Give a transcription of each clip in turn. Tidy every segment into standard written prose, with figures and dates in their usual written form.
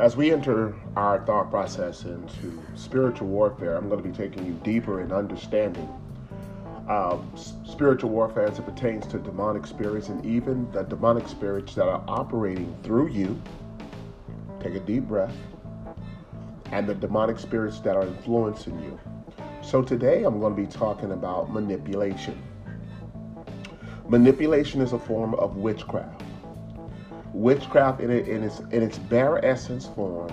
As we enter our thought process into spiritual warfare, I'm going to be taking you deeper in understanding spiritual warfare as it pertains to demonic spirits and even the demonic spirits that are operating through you. Take a deep breath. And the demonic spirits that are influencing you. So today I'm going to be talking about manipulation. Manipulation is a form of witchcraft. Witchcraft in its bare essence form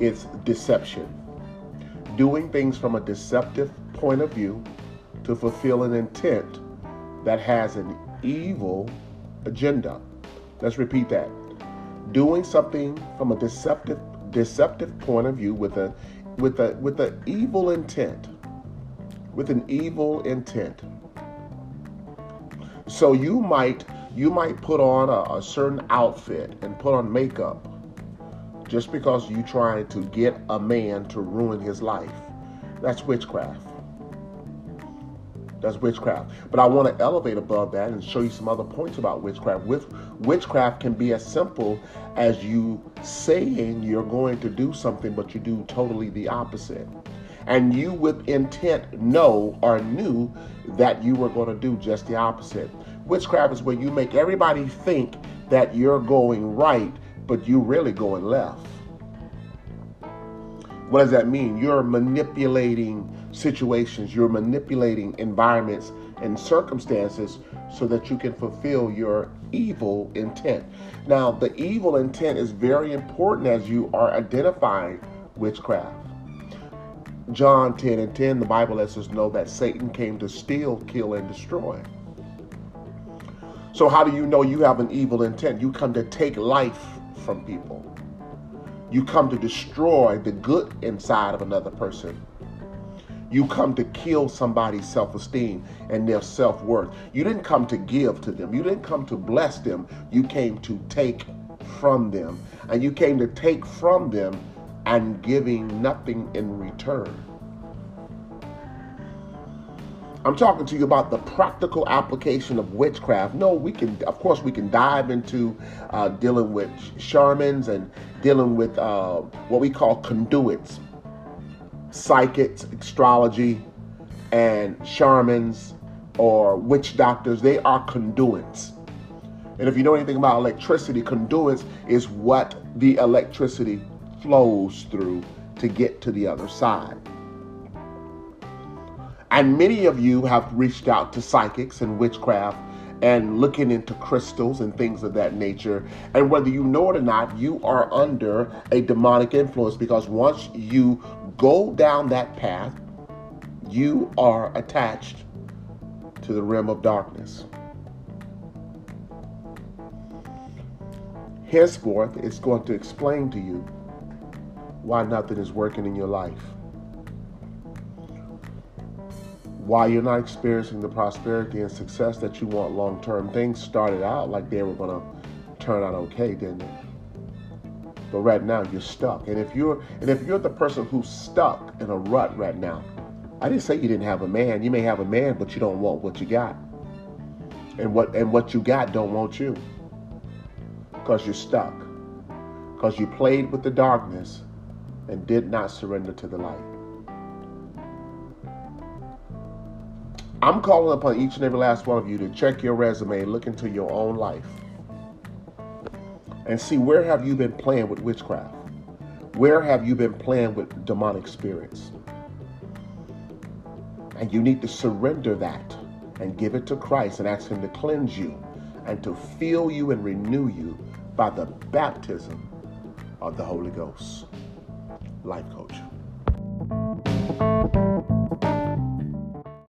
is deception. Doing things from a deceptive point of view to fulfill an intent that has an evil agenda. Let's repeat that. Doing something from a deceptive point of view with an evil intent. With an evil intent. So you might put on a certain outfit and put on makeup just because you trying to get a man to ruin his life. That's witchcraft. That's witchcraft. But I want to elevate above that and show you some other points about witchcraft. Witchcraft can be as simple as you saying you're going to do something, but you do totally the opposite. And you with intent know or knew that you were going to do just the opposite. Witchcraft is where you make everybody think that you're going right, but you're really going left. What does that mean? You're manipulating situations, you're manipulating environments and circumstances so that you can fulfill your evil intent. Now, the evil intent is very important as you are identifying witchcraft. John 10:10, the Bible lets us know that Satan came to steal, kill, and destroy. So how do you know you have an evil intent? You come to take life from people. You come to destroy the good inside of another person. You come to kill somebody's self-esteem and their self-worth. You didn't come to give to them. You didn't come to bless them. You came to take from them. And you came to take from them and giving nothing in return. I'm talking to you about the practical application of witchcraft. No, we can dive into dealing with shamans and dealing with what we call conduits, psychics, astrology, and shamans or witch doctors. They are conduits. And if you know anything about electricity, conduits is what the electricity flows through to get to the other side. And many of you have reached out to psychics and witchcraft and looking into crystals and things of that nature. And whether you know it or not, you are under a demonic influence, because once you go down that path, you are attached to the realm of darkness. Henceforth, it's going to explain to you why nothing is working in your life, why you're not experiencing the prosperity and success that you want long term. Things started out like they were going to turn out okay, didn't it? But right now you're stuck. And if you're the person who's stuck in a rut right now, I didn't say you didn't have a man. You may have a man, but you don't want what you got. And what you got don't want you, because you're stuck, because you played with the darkness and did not surrender to the light. I'm calling upon each and every last one of you to check your resume, look into your own life, and see, where have you been playing with witchcraft? Where have you been playing with demonic spirits? And you need to surrender that and give it to Christ and ask him to cleanse you and to fill you and renew you by the baptism of the Holy Ghost. Life Coach.